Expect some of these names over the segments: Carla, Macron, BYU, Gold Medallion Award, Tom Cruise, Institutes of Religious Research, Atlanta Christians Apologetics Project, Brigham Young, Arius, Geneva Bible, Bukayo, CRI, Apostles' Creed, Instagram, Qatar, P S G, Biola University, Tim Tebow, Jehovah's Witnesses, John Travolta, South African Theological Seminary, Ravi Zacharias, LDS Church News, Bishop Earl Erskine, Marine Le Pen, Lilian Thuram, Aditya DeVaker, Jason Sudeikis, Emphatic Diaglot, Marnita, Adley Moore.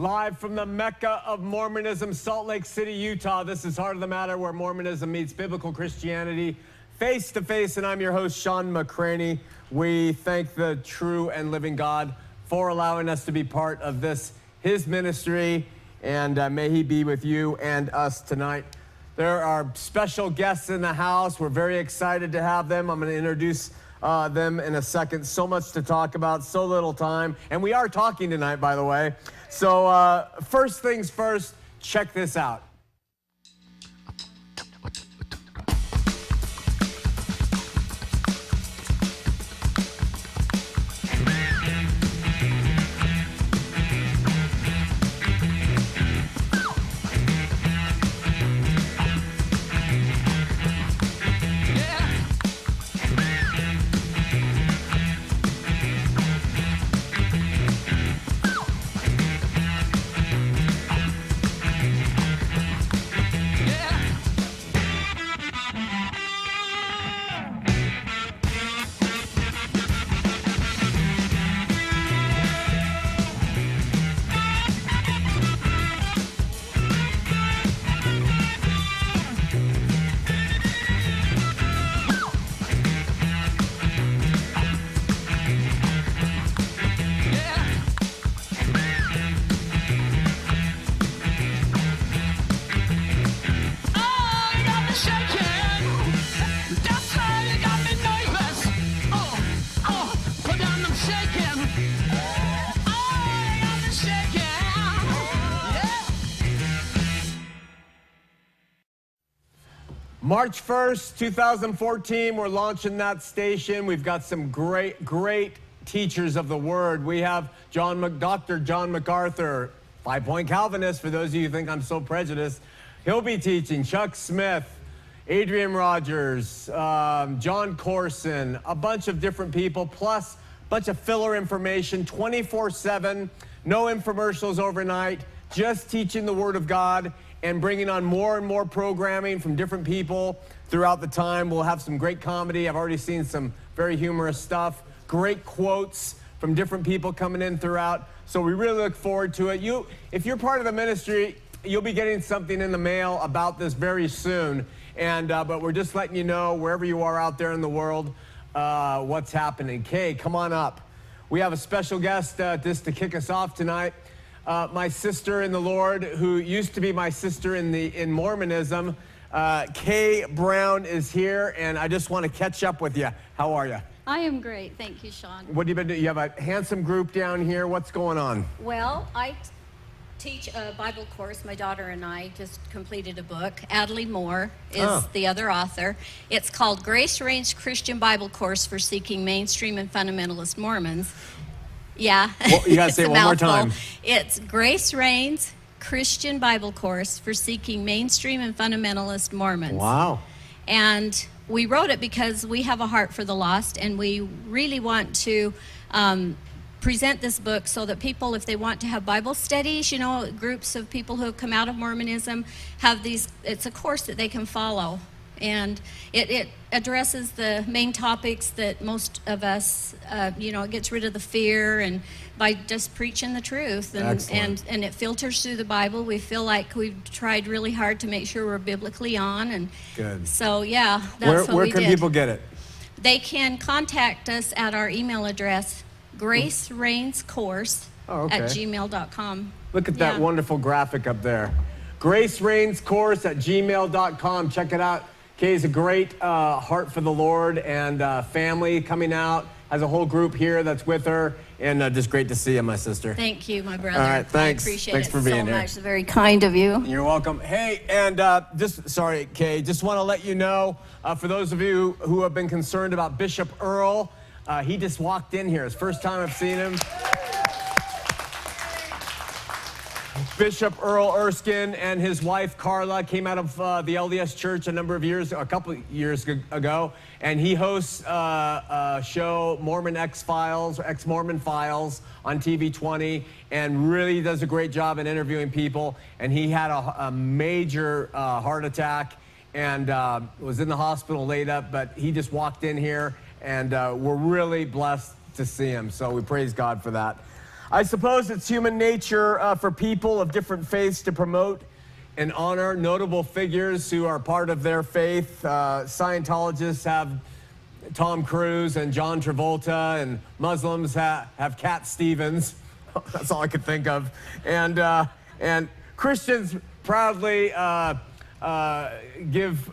Live from the Mecca of Mormonism, Salt Lake City, Utah. This is Heart of the Matter, where Mormonism meets biblical Christianity face to face, and I'm your host, Sean McCraney. We thank the true and living God for allowing us to be part of this, his ministry, and may he be with you and us tonight. There are special guests in the house. We're very excited to have them. I'm going to introduce them in a second. So much to talk about, so little time. And we are talking tonight, by the way. So first things first, check this out. March 1st, 2014, we're launching that station. We've got some great teachers of the word. We have Dr. John MacArthur, 5-point Calvinist, for those of you who think I'm so prejudiced. He'll be teaching Chuck Smith, Adrian Rogers, John Corson, a bunch of different people, plus a bunch of filler information, 24/7, no infomercials overnight, just teaching the Word of God, and bringing on more and more programming from different people throughout the time. We'll have some great comedy. I've already seen some very humorous stuff. Great quotes from different people coming in throughout. So we really look forward to it. If you're part of the ministry, you'll be getting something in the mail about this very soon. And but we're just letting you know, wherever you are out there in the world, what's happening. Kay, come on up. We have a special guest just to kick us off tonight. My sister in the Lord, who used to be my sister in Mormonism, Kay Brown is here, and I just want to catch up with you. How are you? I am great, thank you, Sean. What have you been doing? You have a handsome group down here. What's going on? Well, I teach a Bible course. My daughter and I just completed a book. Adley Moore is the other author. It's called Grace Range Christian Bible Course for Seeking Mainstream and Fundamentalist Mormons. Yeah. Well, you got to say it one more time. It's Grace Reigns Christian Bible Course for Seeking Mainstream and Fundamentalist Mormons. Wow. And we wrote it because we have a heart for the lost, and we really want to present this book so that people, if they want to have Bible studies, you know, groups of people who have come out of Mormonism have these, it's a course that they can follow. And it addresses the main topics that most of us, you know, it gets rid of the fear, and by just preaching the truth, and it filters through the Bible. We feel like we've tried really hard to make sure we're biblically on, and good. So yeah, that's what we did. Where can people get it? They can contact us at our email address, gracereignscourse at gmail.com. Look at that wonderful graphic up there, gracereignscourse at gmail.com. Check it out. Kay's a great heart for the Lord and family coming out. Has a whole group here that's with her, and just great to see you, my sister. Thank you, my brother. All right, thanks. I appreciate it for being here. Thanks so much. Very kind of you. You're welcome. Hey, and just sorry, Kay. Just want to let you know, for those of you who have been concerned about Bishop Earl, he just walked in here. It's the first time I've seen him. Bishop Earl Erskine and his wife Carla came out of the LDS Church a couple years ago, and he hosts a show, Mormon X-Files, Ex-Mormon Files, on TV20, and really does a great job in interviewing people. And he had a major heart attack and was in the hospital laid up, but he just walked in here, and we're really blessed to see him. So we praise God for that. I suppose it's human nature for people of different faiths to promote and honor notable figures who are part of their faith. Scientologists have Tom Cruise and John Travolta, and Muslims have Cat Stevens. That's all I could think of. And Christians proudly give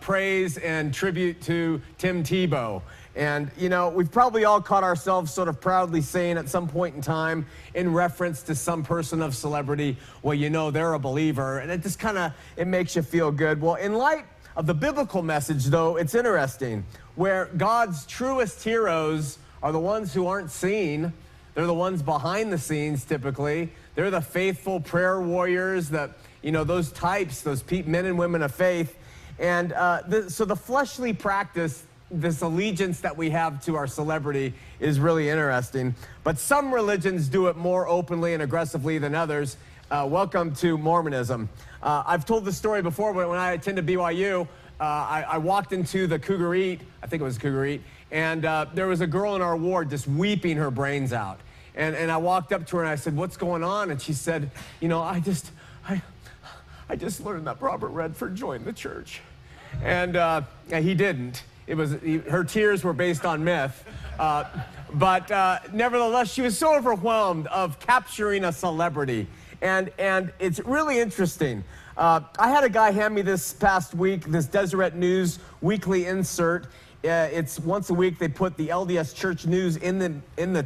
praise and tribute to Tim Tebow. And, you know, we've probably all caught ourselves sort of proudly saying at some point in time in reference to some person of celebrity, well, you know, they're a believer. And it just kind of, it makes you feel good. Well, in light of the biblical message, though, it's interesting, where God's truest heroes are the ones who aren't seen. They're the ones behind the scenes, typically. They're the faithful prayer warriors, that, you know, those types, those men and women of faith. And so the fleshly practice, this allegiance that we have to our celebrity, is really interesting. But some religions do it more openly and aggressively than others. Welcome to Mormonism. I've told this story before, but when I attended BYU, I walked into the Cougarette, I think it was Cougarette, and there was a girl in our ward just weeping her brains out. And I walked up to her and I said, "What's going on?" And she said, "You know, I just learned that Robert Redford joined the church." And he didn't. It was, her tears were based on myth. But nevertheless, she was so overwhelmed of capturing a celebrity. And it's really interesting. I had a guy hand me this past week, this Deseret News Weekly Insert. It's once a week they put the LDS Church News in the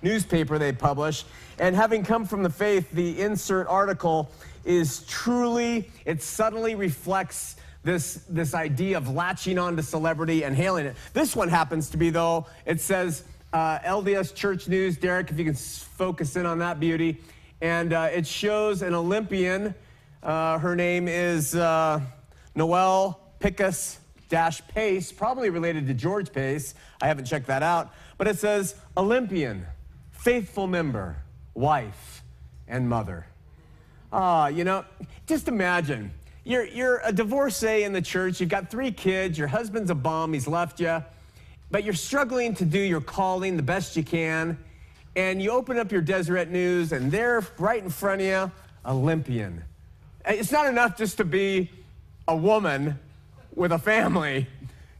newspaper they publish. And having come from the faith, the insert article is truly, it subtly reflects this idea of latching on to celebrity and hailing it. This one happens to be, though, it says, LDS Church News, Derek, if you can focus in on that beauty. And it shows an Olympian. Her name is Noelle Pickus-Pace, probably related to George Pace. I haven't checked that out. But it says, Olympian, faithful member, wife, and mother. You know, just imagine. You're a divorcee in the church. You've got 3 kids. Your husband's a bum. He's left you. But you're struggling to do your calling the best you can. And you open up your Deseret News, and there, right in front of you, Olympian. It's not enough just to be a woman with a family.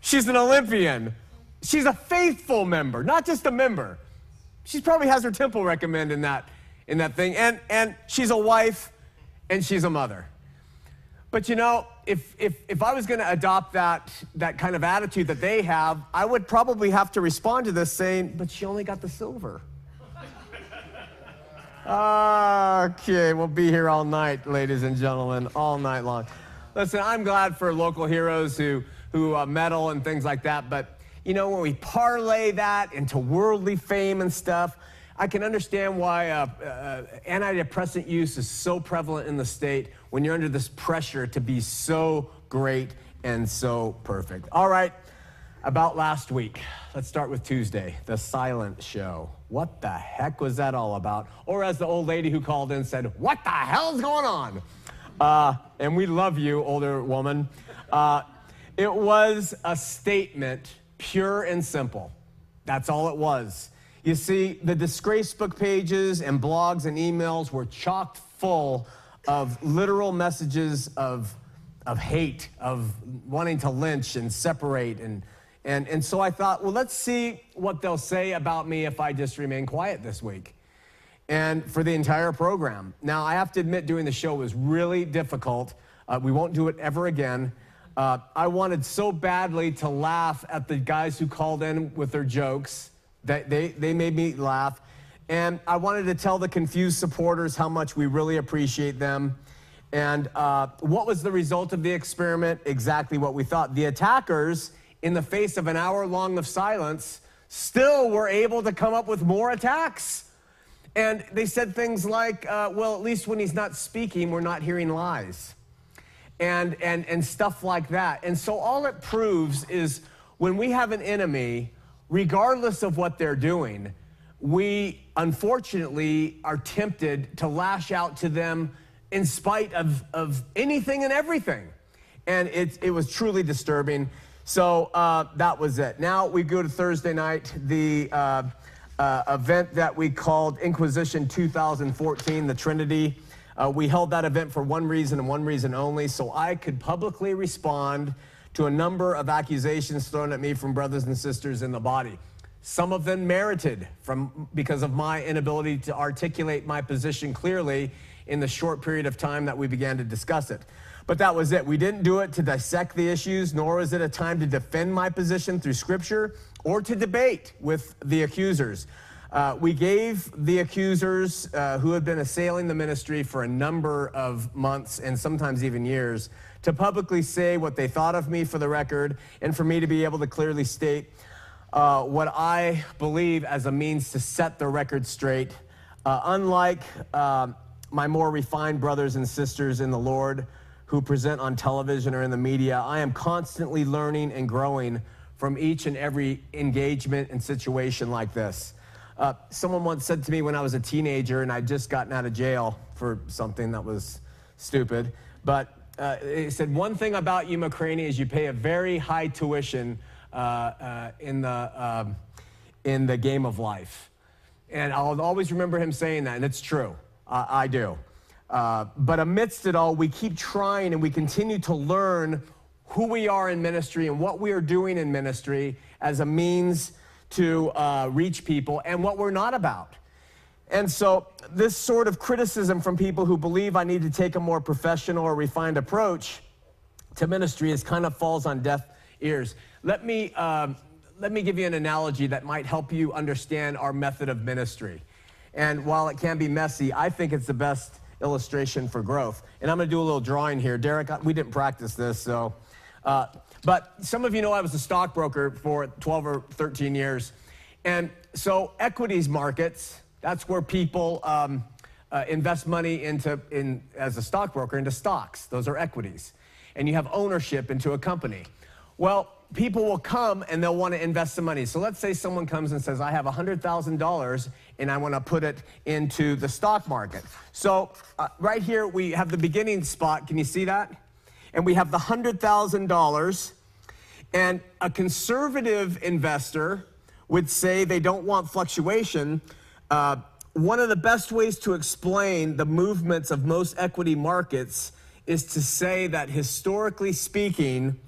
She's an Olympian. She's a faithful member, not just a member. She probably has her temple recommend in that thing. And she's a wife, and she's a mother. But, you know, if I was going to adopt that kind of attitude that they have, I would probably have to respond to this saying, but she only got the silver. Okay, we'll be here all night, ladies and gentlemen, all night long. Listen, I'm glad for local heroes who medal and things like that, but, you know, when we parlay that into worldly fame and stuff, I can understand why antidepressant use is so prevalent in the state when you're under this pressure to be so great and so perfect. All right, about last week. Let's start with Tuesday, the silent show. What the heck was that all about? Or as the old lady who called in said, what the hell's going on? And we love you, older woman. It was a statement, pure and simple. That's all it was. You see, the disgrace book pages and blogs and emails were chocked full of literal messages of hate, of wanting to lynch and separate and so I thought, well, let's see what they'll say about me if I just remain quiet this week and for the entire program. Now, I have to admit, doing the show was really difficult. We won't do it ever again. I wanted so badly to laugh at the guys who called in with their jokes. They made me laugh. And I wanted to tell the confused supporters how much we really appreciate them. And what was the result of the experiment? Exactly what we thought. The attackers, in the face of an hour long of silence, still were able to come up with more attacks. And they said things like, well, at least when he's not speaking, we're not hearing lies. And stuff like that. And so all it proves is when we have an enemy, regardless of what they're doing, we unfortunately are tempted to lash out to them in spite of anything and everything. And it was truly disturbing. So that was it. Now we go to Thursday night, the event that we called Inquisition 2014, the Trinity. We held that event for one reason and one reason only, so I could publicly respond to a number of accusations thrown at me from brothers and sisters in the body. Some of them merited because of my inability to articulate my position clearly in the short period of time that we began to discuss it. But that was it. We didn't do it to dissect the issues, nor was it a time to defend my position through scripture or to debate with the accusers. We gave the accusers who had been assailing the ministry for a number of months and sometimes even years to publicly say what they thought of me for the record and for me to be able to clearly state what I believe as a means to set the record straight. Unlike my more refined brothers and sisters in the Lord who present on television or in the media, I am constantly learning and growing from each and every engagement and situation like this. Someone once said to me when I was a teenager, and I'd just gotten out of jail for something that was stupid, but they said, one thing about you, McCraney, is you pay a very high tuition in the game of life. And I'll always remember him saying that, and it's true. I do. But amidst it all, we keep trying and we continue to learn who we are in ministry and what we are doing in ministry as a means to reach people and what we're not about. And so this sort of criticism from people who believe I need to take a more professional or refined approach to ministry is kind of falls on deaf ears. Let me give you an analogy that might help you understand our method of ministry. And while it can be messy, I think it's the best illustration for growth. And I'm gonna do a little drawing here. Derek, we didn't practice this, so. But some of you know I was a stockbroker for 12 or 13 years. And so equities markets, that's where people invest money as a stockbroker, into stocks. Those are equities. And you have ownership into a company. Well, people will come and they'll want to invest some money. So let's say someone comes and says, I have $100,000 and I want to put it into the stock market. So right here, we have the beginning spot. Can you see that? And we have the $100,000, and a conservative investor would say they don't want fluctuation. One of the best ways to explain the movements of most equity markets is to say that historically speaking,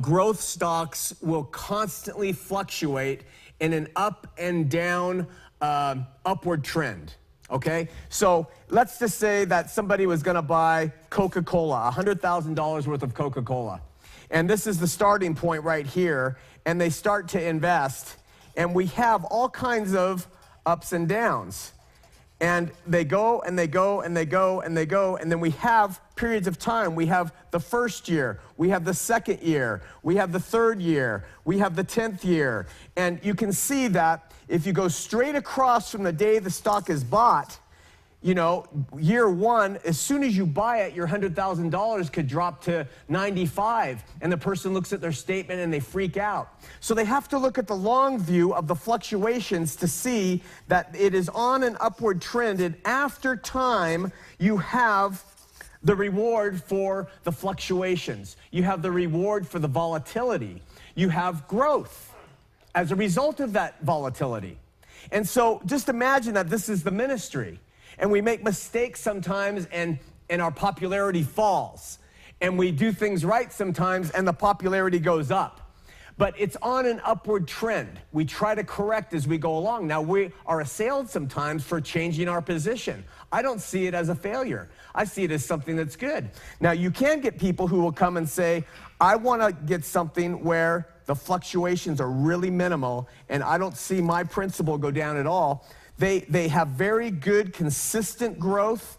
growth stocks will constantly fluctuate in an up and down, upward trend. Okay, so let's just say that somebody was gonna buy Coca-Cola, $100,000 worth of Coca-Cola. And this is the starting point right here, and they start to invest, and we have all kinds of ups and downs. And they go, and they go, and they go, and they go, and then we have periods of time. We have the first year, we have the second year, we have the third year, we have the 10th year. And you can see that if you go straight across from the day the stock is bought, you know, year one, as soon as you buy it, your $100,000 could drop to 95, and the person looks at their statement and they freak out. So they have to look at the long view of the fluctuations to see that it is on an upward trend, and after time, you have the reward for the fluctuations. You have the reward for the volatility. You have growth as a result of that volatility. And so just imagine that this is the ministry. And we make mistakes sometimes, and our popularity falls. And we do things right sometimes, and the popularity goes up. But it's on an upward trend. We try to correct as we go along. Now, we are assailed sometimes for changing our position. I don't see it as a failure. I see it as something that's good. Now, you can get people who will come and say, I want to get something where the fluctuations are really minimal, and I don't see my principal go down at all. They have very good, consistent growth,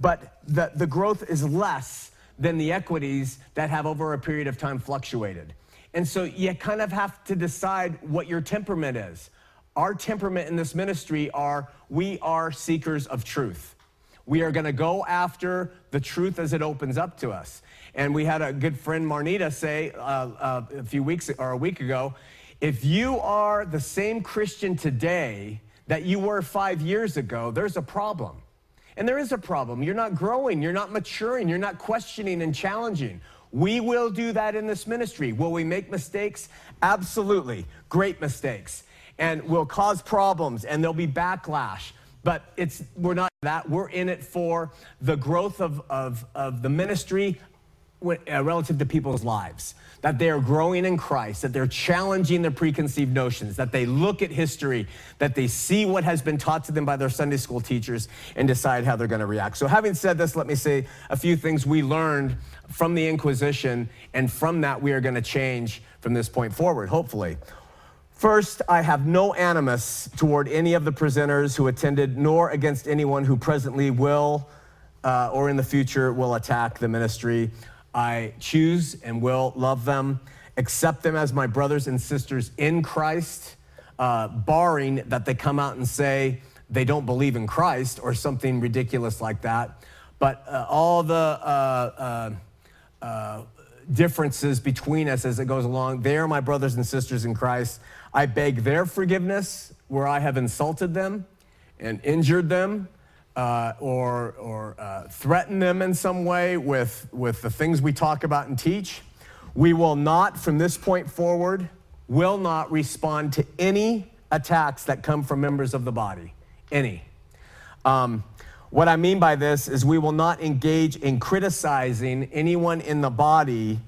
but the growth is less than the equities that have over a period of time fluctuated. And so you kind of have to decide what your temperament is. Our temperament in this ministry are, we are seekers of truth. We are gonna go after the truth as it opens up to us. And we had a good friend, Marnita, say a week ago, if you are the same Christian today that you were 5 years ago, there's a problem. And there is a problem. You're not growing, you're not maturing, you're not questioning and challenging. We will do that in this ministry. Will we make mistakes? Absolutely, great mistakes. and will cause problems, and there'll be backlash. But it's, we're not that. We're in it for the growth of the ministry relative to people's lives, that they are growing in Christ, that they're challenging their preconceived notions, that they look at history, that they see what has been taught to them by their Sunday school teachers and decide how they're going to react. So having said this, let me say a few things we learned from the Inquisition, and from that we are going to change from this point forward, hopefully. First, I have no animus toward any of the presenters who attended, nor against anyone who presently will or in the future will attack the ministry. I choose and will love them, accept them as my brothers and sisters in Christ, barring that they come out and say they don't believe in Christ or something ridiculous like that. But all the differences between us as it goes along, they are my brothers and sisters in Christ. I beg their forgiveness where I have insulted them and injured them or threaten them in some way with the things we talk about and teach. We will not, from this point forward, will not respond to any attacks that come from members of the body, any. What I mean by this is we will not engage in criticizing anyone in the body,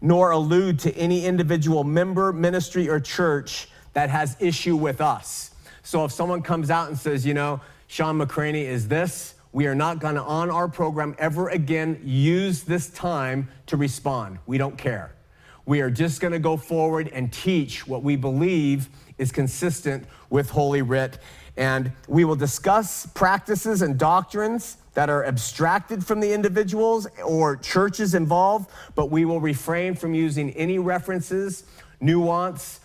nor allude to any individual member, ministry, or church that has issue with us. So if someone comes out and says, you know, Sean McCraney is this, we are not gonna, on our program ever again, use this time to respond. We don't care. We are just gonna go forward and teach what we believe is consistent with Holy Writ. And we will discuss practices and doctrines that are abstracted from the individuals or churches involved, but we will refrain from using any references, nuance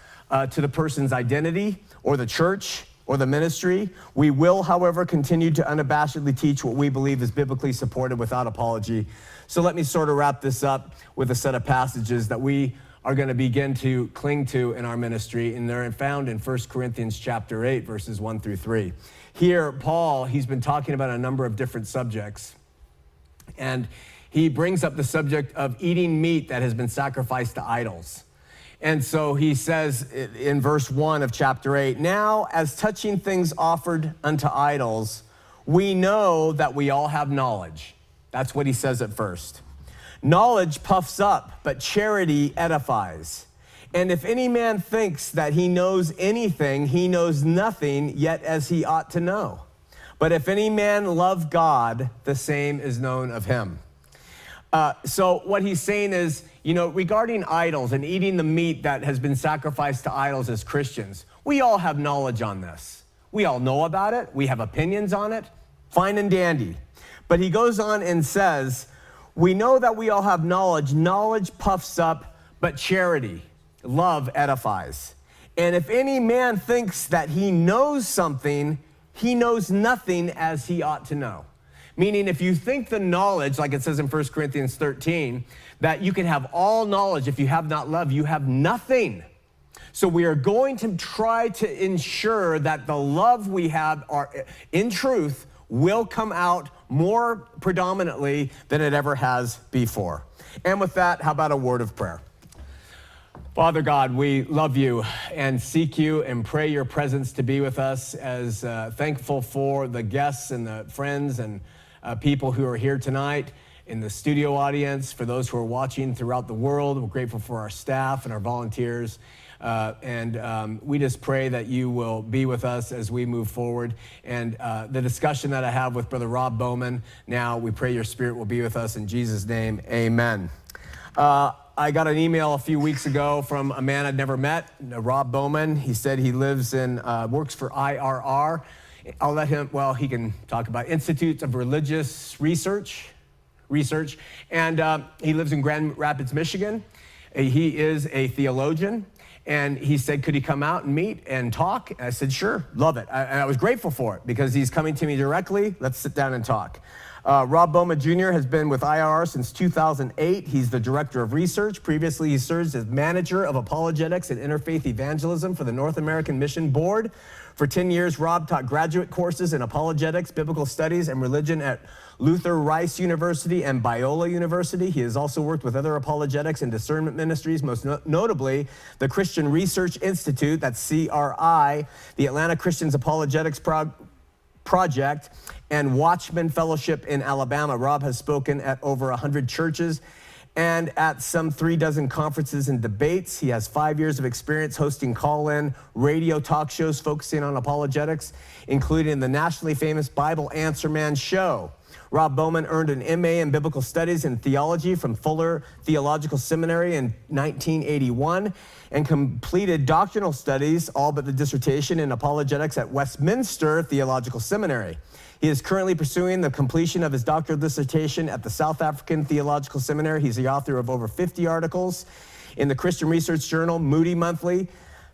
to the person's identity or the church or the ministry. We will, however, continue to unabashedly teach what we believe is biblically supported without apology. So let me sort of wrap this up with a set of passages that we are going to begin to cling to in our ministry, and they're found in 1 Corinthians chapter 8, verses 1-3. Here, Paul, he's been talking about a number of different subjects, and he brings up the subject of eating meat that has been sacrificed to idols. And so he says in verse 1 of chapter 8, "Now, as touching things offered unto idols, we know that we all have knowledge." That's what he says at first. "Knowledge puffs up, but charity edifies. And if any man thinks that he knows anything, he knows nothing yet as he ought to know. But if any man love God, the same is known of him." So what he's saying is, you know, regarding idols and eating the meat that has been sacrificed to idols as Christians, we all have knowledge on this. We all know about it. We have opinions on it. Fine and dandy. But he goes on and says, we know that we all have knowledge. Knowledge puffs up, but charity, love, edifies. And if any man thinks that he knows something, he knows nothing as he ought to know. Meaning, if you think the knowledge, like it says in 1 Corinthians 13, that you can have all knowledge, if you have not love, you have nothing. So we are going to try to ensure that the love we have are in truth will come out more predominantly than it ever has before. And with that, how about a word of prayer? Father God, we love you and seek you and pray your presence to be with us, as thankful for the guests and the friends and people who are here tonight in the studio audience, for those who are watching throughout the world. We're grateful for our staff and our volunteers. We just pray that you will be with us as we move forward. And the discussion that I have with Brother Rob Bowman now, we pray your spirit will be with us in Jesus' name. Amen. I got an email a few weeks ago from a man I'd never met, Rob Bowman. He said he lives in, works for IRR. I'll let him, well, he can talk about Institutes of Religious Research. And he lives in Grand Rapids, Michigan. He is a theologian. And he said, could he come out and meet and talk? And I said, sure, love it. And I was grateful for it because he's coming to me directly. Let's sit down and talk. Rob Bowman Jr. has been with IRR since 2008. He's the director of research. Previously, he served as manager of apologetics and interfaith evangelism for the North American Mission Board. For 10 years, Rob taught graduate courses in apologetics, biblical studies, and religion at Luther Rice University and Biola University. He has also worked with other apologetics and discernment ministries, most notably the Christian Research Institute, that's CRI, the Atlanta Christians Apologetics Project, and Watchman Fellowship in Alabama. Rob has spoken at over 100 churches and at some 3 dozen conferences and debates. He has 5 years of experience hosting call-in radio talk shows focusing on apologetics, including the nationally famous Bible Answer Man show. Rob Bowman earned an MA in Biblical Studies and Theology from Fuller Theological Seminary in 1981 and completed doctrinal studies, all but the dissertation, in apologetics at Westminster Theological Seminary. He is currently pursuing the completion of his doctoral dissertation at the South African Theological Seminary. He's the author of over 50 articles in the Christian Research Journal, Moody Monthly,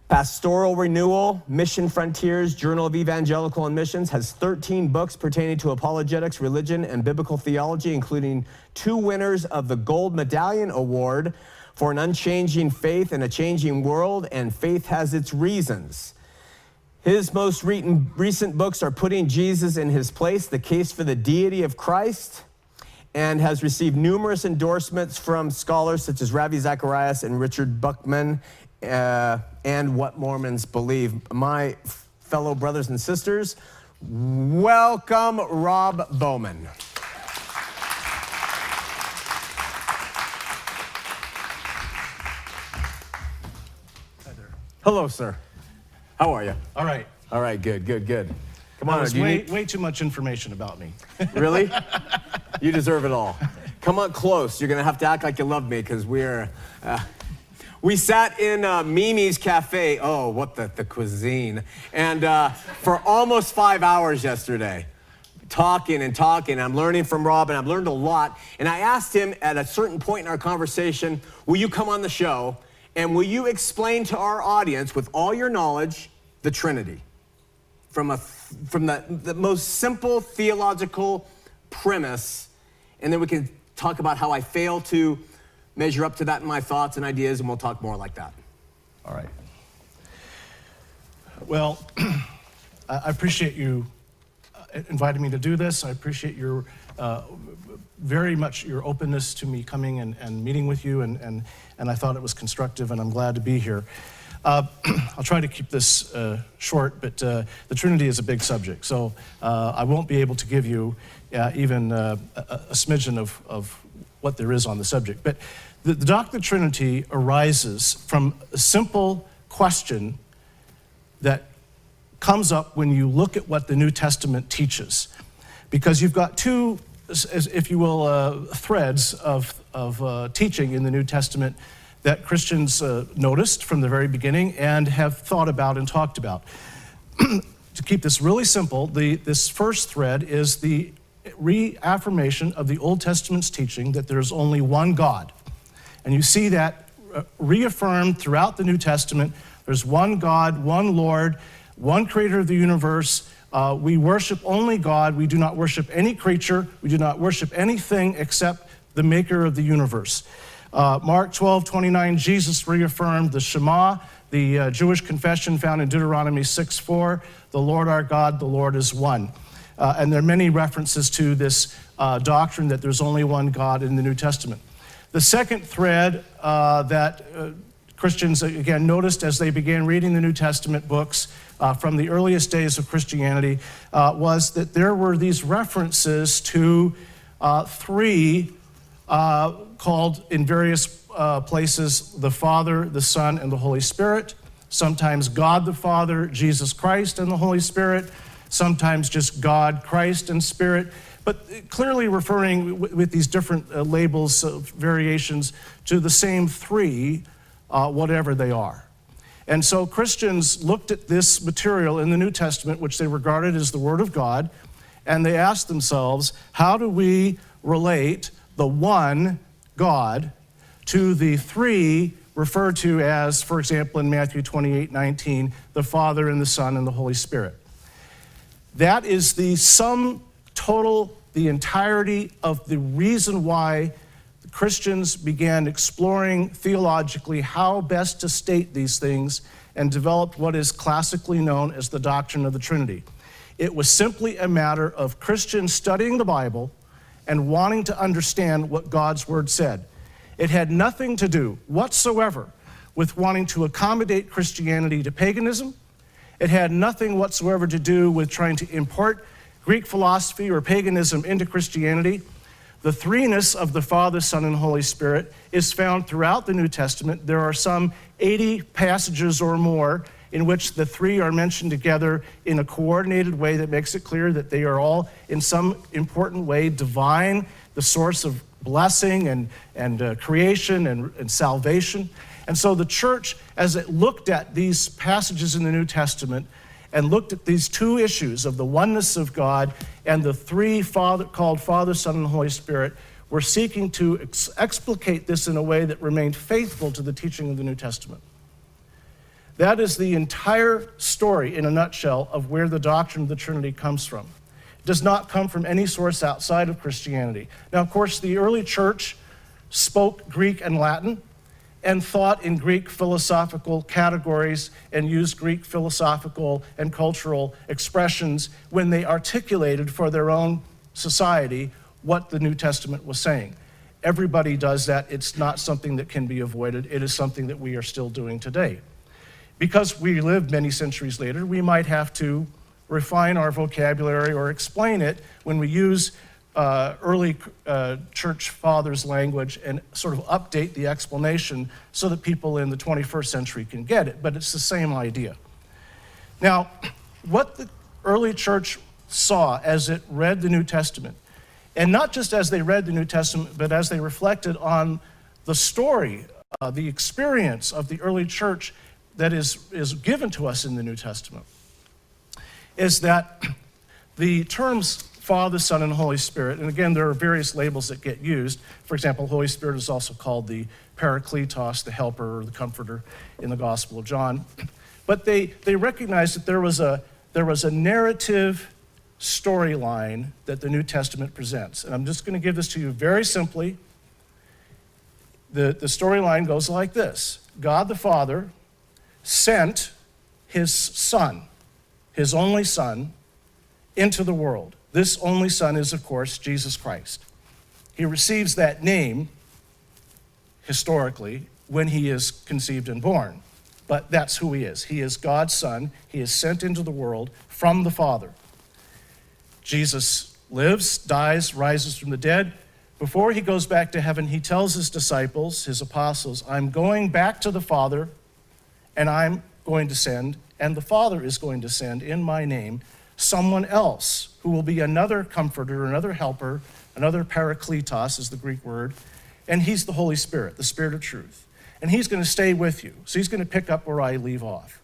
Pastoral Renewal, Mission Frontiers, Journal of Evangelical and Missions, has 13 books pertaining to apologetics, religion, and biblical theology, including 2 winners of the Gold Medallion Award for An Unchanging Faith in a Changing World, and Faith Has Its Reasons. His most recent books are Putting Jesus in His Place, The Case for the Deity of Christ, and has received numerous endorsements from scholars such as Ravi Zacharias and Richard Buckman, and What Mormons Believe. My fellow brothers and sisters, welcome Rob Bowman. Hi there. Hello, sir. How are you? All right. All right, good. Come on. There's way too much information about me. Really? You deserve it all. Come on close. You're going to have to act like you love me because we sat in Mimi's Cafe, oh, what the cuisine, and for almost 5 hours yesterday, talking. I'm learning from Rob, and I've learned a lot. And I asked him at a certain point in our conversation, will you come on the show? And will you explain to our audience, with all your knowledge, the Trinity? From the most simple theological premise, and then we can talk about how I fail to measure up to that in my thoughts and ideas, and we'll talk more like that. All right. Well, I appreciate you inviting me to do this. I appreciate your very much your openness to me coming and meeting with you, and I thought it was constructive, and I'm glad to be here. I'll try to keep this short, but the Trinity is a big subject, so I won't be able to give you even a smidgen of what there is on the subject. But the doctrine of the Trinity arises from a simple question that comes up when you look at what the New Testament teaches. Because you've got two, if you will, threads of teaching in the New Testament that Christians noticed from the very beginning and have thought about and talked about. To keep this really simple, this first thread is the reaffirmation of the Old Testament's teaching that there's only one God. And you see that reaffirmed throughout the New Testament. There's one God, one Lord, one creator of the universe. We worship only God. We do not worship any creature. We do not worship anything except the maker of the universe. Mark 12:29, Jesus reaffirmed the Shema, the Jewish confession found in Deuteronomy 6:4, the Lord our God, the Lord is one. And there are many references to this doctrine that there's only one God in the New Testament. The second thread that Christians, again, noticed as they began reading the New Testament books from the earliest days of Christianity was that there were these references to 3 called in various places the Father, the Son, and the Holy Spirit, sometimes God the Father, Jesus Christ, and the Holy Spirit, sometimes just God, Christ, and Spirit, but clearly referring with these different labels, variations, to the same 3, whatever they are. And so Christians looked at this material in the New Testament, which they regarded as the Word of God, and they asked themselves, how do we relate the one God to the 3 referred to as, for example, in Matthew 28:19, the Father and the Son and the Holy Spirit? That is the sum total the entirety of the reason why the Christians began exploring theologically how best to state these things and developed what is classically known as the doctrine of the Trinity. It was simply a matter of Christians studying the Bible and wanting to understand what God's Word said. It had nothing to do whatsoever with wanting to accommodate Christianity to paganism. It had nothing whatsoever to do with trying to import Greek philosophy or paganism into Christianity. The threeness of the Father, Son, and Holy Spirit is found throughout the New Testament. There are some 80 passages or more in which the three are mentioned together in a coordinated way that makes it clear that they are all in some important way divine, the source of blessing and creation and salvation. And so the church, as it looked at these passages in the New Testament and looked at these two issues of the oneness of God and the three called Father, Son, and Holy Spirit, were seeking to explicate this in a way that remained faithful to the teaching of the New Testament. That is the entire story in a nutshell of where the doctrine of the Trinity comes from. It does not come from any source outside of Christianity. Now, of course, the early church spoke Greek and Latin and thought in Greek philosophical categories and used Greek philosophical and cultural expressions when they articulated for their own society what the New Testament was saying. Everybody does that. It's not something that can be avoided. It is something that we are still doing today. Because we live many centuries later, we might have to refine our vocabulary or explain it when we use early church fathers' language and sort of update the explanation so that people in the 21st century can get it, but it's the same idea. Now, what the early church saw as it read the New Testament, and not just as they read the New Testament, but as they reflected on the story, the experience of the early church that is given to us in the New Testament, is that the terms Father, Son, and Holy Spirit, and again, there are various labels that get used. For example, Holy Spirit is also called the Parakletos, the Helper, or the Comforter in the Gospel of John. But they recognized that there was a narrative storyline that the New Testament presents. And I'm just going to give this to you very simply. The storyline goes like this. God the Father sent his Son, his only Son, into the world. This only Son is, of course, Jesus Christ. He receives that name, historically, when he is conceived and born. But that's who he is. He is God's Son. He is sent into the world from the Father. Jesus lives, dies, rises from the dead. Before he goes back to heaven, he tells his disciples, his apostles, I'm going back to the Father, and I'm going to send, and the Father is going to send in my name, someone else who will be another comforter, another helper, another parakletos is the Greek word, and he's the Holy Spirit, the Spirit of truth. And he's going to stay with you. So he's going to pick up where I leave off.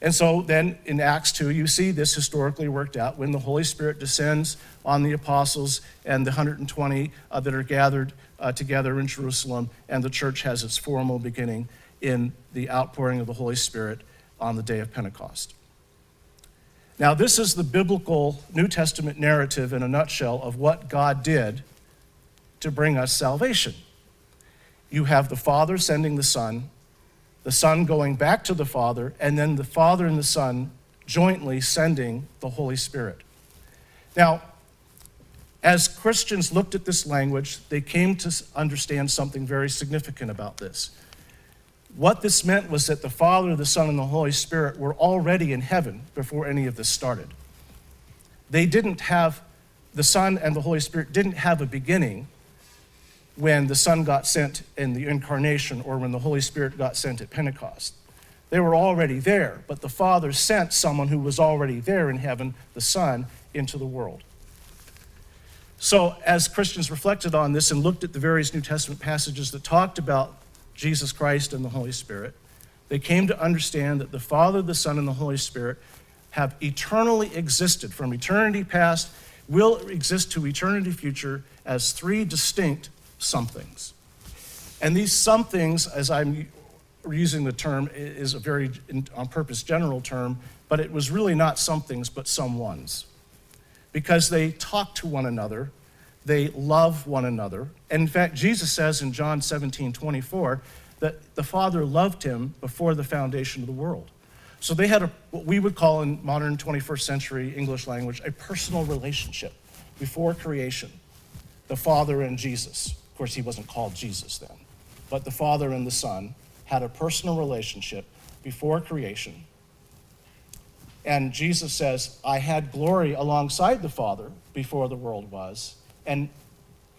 And so then in Acts 2, you see this historically worked out when the Holy Spirit descends on the apostles and the 120 that are gathered together in Jerusalem, and the church has its formal beginning in the outpouring of the Holy Spirit on the day of Pentecost. Now, this is the biblical New Testament narrative in a nutshell of what God did to bring us salvation. You have the Father sending the Son going back to the Father, and then the Father and the Son jointly sending the Holy Spirit. Now, as Christians looked at this language, they came to understand something very significant about this. What this meant was that the Father, the Son, and the Holy Spirit were already in heaven before any of this started. They didn't have, the Son and the Holy Spirit didn't have a beginning when the Son got sent in the incarnation or when the Holy Spirit got sent at Pentecost. They were already there, but the Father sent someone who was already there in heaven, the Son, into the world. So as Christians reflected on this and looked at the various New Testament passages that talked about Jesus Christ and the Holy Spirit, they came to understand that the Father, the Son, and the Holy Spirit have eternally existed from eternity past, will exist to eternity future as three distinct somethings. And these somethings, as I'm using the term, is a very on purpose general term, but it was really not somethings but someones. because they talk to one another, they love one another. And in fact, Jesus says in John 17:24 that the Father loved him before the foundation of the world. So they had what we would call in modern 21st century English language, a personal relationship before creation. The Father and Jesus. Of course, he wasn't called Jesus then. But the Father and the Son had a personal relationship before creation. And Jesus says, I had glory alongside the Father before the world was. And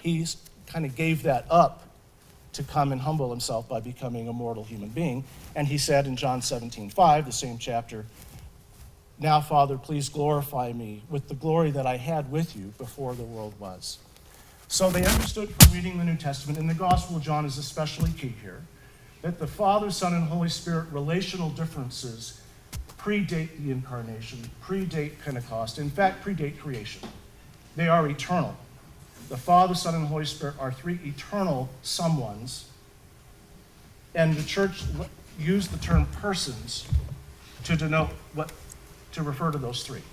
he kind of gave that up to come and humble himself by becoming a mortal human being. And he said in John 17:5, the same chapter, now, Father, please glorify me with the glory that I had with you before the world was. So they understood from reading the New Testament, and the Gospel of John is especially key here, that the Father, Son, and Holy Spirit relational differences predate the incarnation, predate Pentecost, in fact, predate creation. They are eternal. The Father, Son, and Holy Spirit are three eternal someones, and the church used the term persons to denote to refer to those three.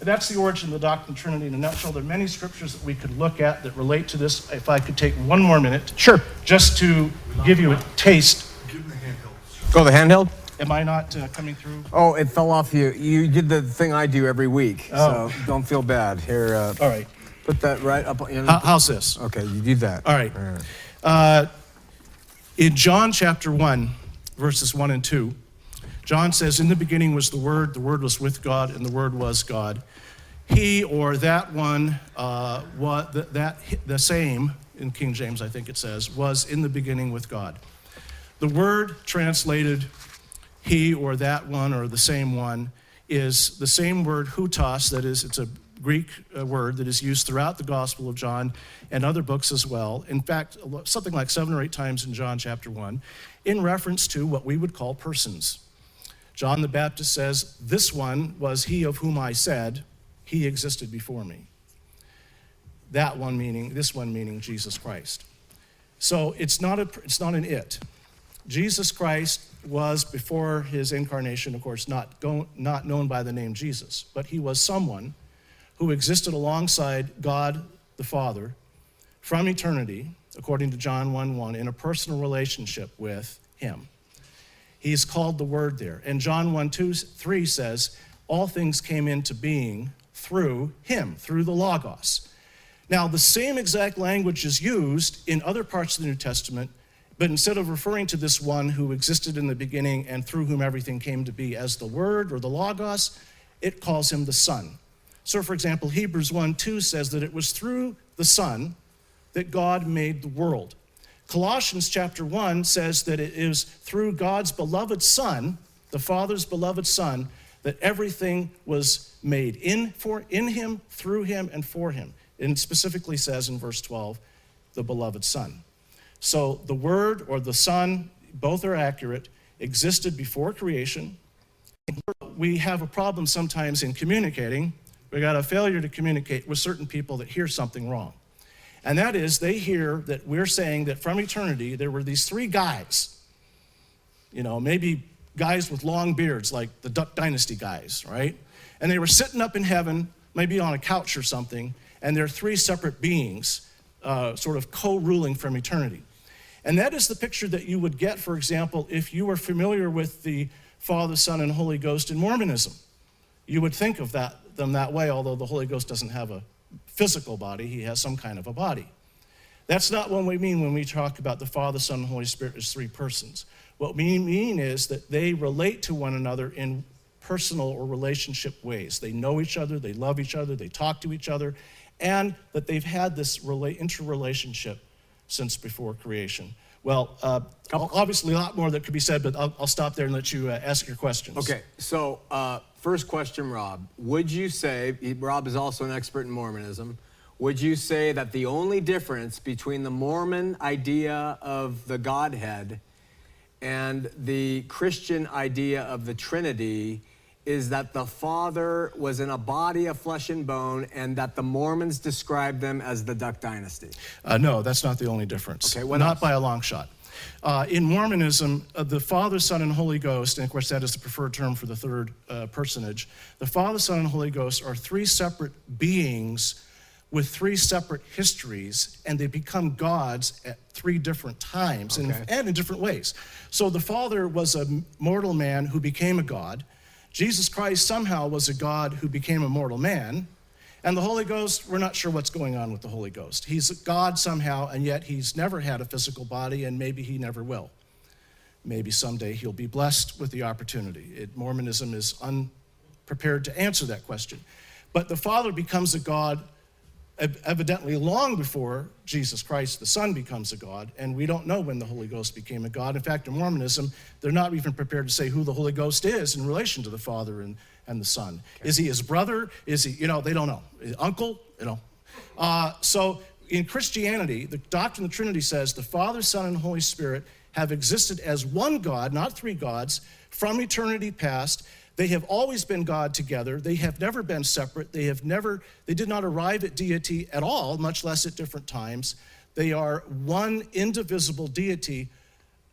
And that's the origin of the Doctrine of the Trinity in a nutshell. There are many scriptures that we could look at that relate to this. If I could take one more minute, sure, just to give you a taste. Give him the handheld. Go the handheld? Am I not coming through? Oh, it fell off you. You did the thing I do every week, So don't feel bad. Here. All right. Put that right up. How's this? Okay, you do that. All right. All right. In John chapter 1, verses 1 and 2, John says, in the beginning was the Word was with God, and the Word was God. He or that one, the same, in King James I think it says, was in the beginning with God. The word translated he or that one or the same one is the same word hutos, that is, it's a Greek word that is used throughout the Gospel of John and other books as well. In fact, something like 7 or 8 times in John chapter 1, in reference to what we would call persons. John the Baptist says, this one was he of whom I said, he existed before me. That one meaning, this one meaning Jesus Christ. So it's not an it. Jesus Christ was, before his incarnation, of course, not known by the name Jesus, but he was someone who existed alongside God the Father from eternity, according to John 1:1, in a personal relationship with him. He's called the Word there. And John 1:3 says, all things came into being through him, through the Logos. Now, the same exact language is used in other parts of the New Testament, but instead of referring to this one who existed in the beginning and through whom everything came to be as the Word or the Logos, it calls him the Son. So, for example, Hebrews 1:2 says that it was through the Son that God made the world. Colossians chapter 1 says that it is through God's beloved Son, the Father's beloved Son, that everything was made in him, through him, and for him. And specifically says in verse 12, the beloved Son. So the Word or the Son, both are accurate, existed before creation. We have a problem sometimes in communicating. We got a failure to communicate with certain people that hear something wrong. And that is, they hear that we're saying that from eternity, there were these three guys, maybe guys with long beards, like the Duck Dynasty guys, right? And they were sitting up in heaven, maybe on a couch or something, and they're three separate beings, sort of co-ruling from eternity. And that is the picture that you would get, for example, if you were familiar with the Father, Son, and Holy Ghost in Mormonism. You would think of them that way, although the Holy Ghost doesn't have a physical body, he has some kind of a body. That's not what we mean when we talk about the Father, Son, and Holy Spirit as three persons. What we mean is that they relate to one another in personal or relationship ways. They know each other, they love each other, they talk to each other, and that they've had this interrelationship since before creation. Well, obviously a lot more that could be said, but I'll stop there and let you ask your questions. Okay, so first question, Rob. Would you say, Rob is also an expert in Mormonism, would you say that the only difference between the Mormon idea of the Godhead and the Christian idea of the Trinity is that the Father was in a body of flesh and bone and that the Mormons describe them as the Duck Dynasty? No, that's not the only difference. Okay, not by a long shot. In Mormonism, the Father, Son, and Holy Ghost, and of course that is the preferred term for the third personage, the Father, Son, and Holy Ghost are three separate beings with three separate histories, and they become gods at three different times, okay, and in different ways. So the Father was a mortal man who became a god. Jesus Christ somehow was a god who became a mortal man. And the Holy Ghost, we're not sure what's going on with the Holy Ghost. He's a god somehow, and yet he's never had a physical body, and maybe he never will. Maybe someday he'll be blessed with the opportunity. Mormonism is unprepared to answer that question. But the Father becomes a god evidently long before Jesus Christ, the Son, becomes a god, and we don't know when the Holy Ghost became a god. In fact, in Mormonism, they're not even prepared to say who the Holy Ghost is in relation to the Father and the Son. Okay. Is he his brother? Is he, they don't know. Uncle? So in Christianity, the doctrine of the Trinity says the Father, Son, and Holy Spirit have existed as one God, not three gods, from eternity past. They have always been God together. They have never been separate. They did not arrive at deity at all, much less at different times. They are one indivisible deity,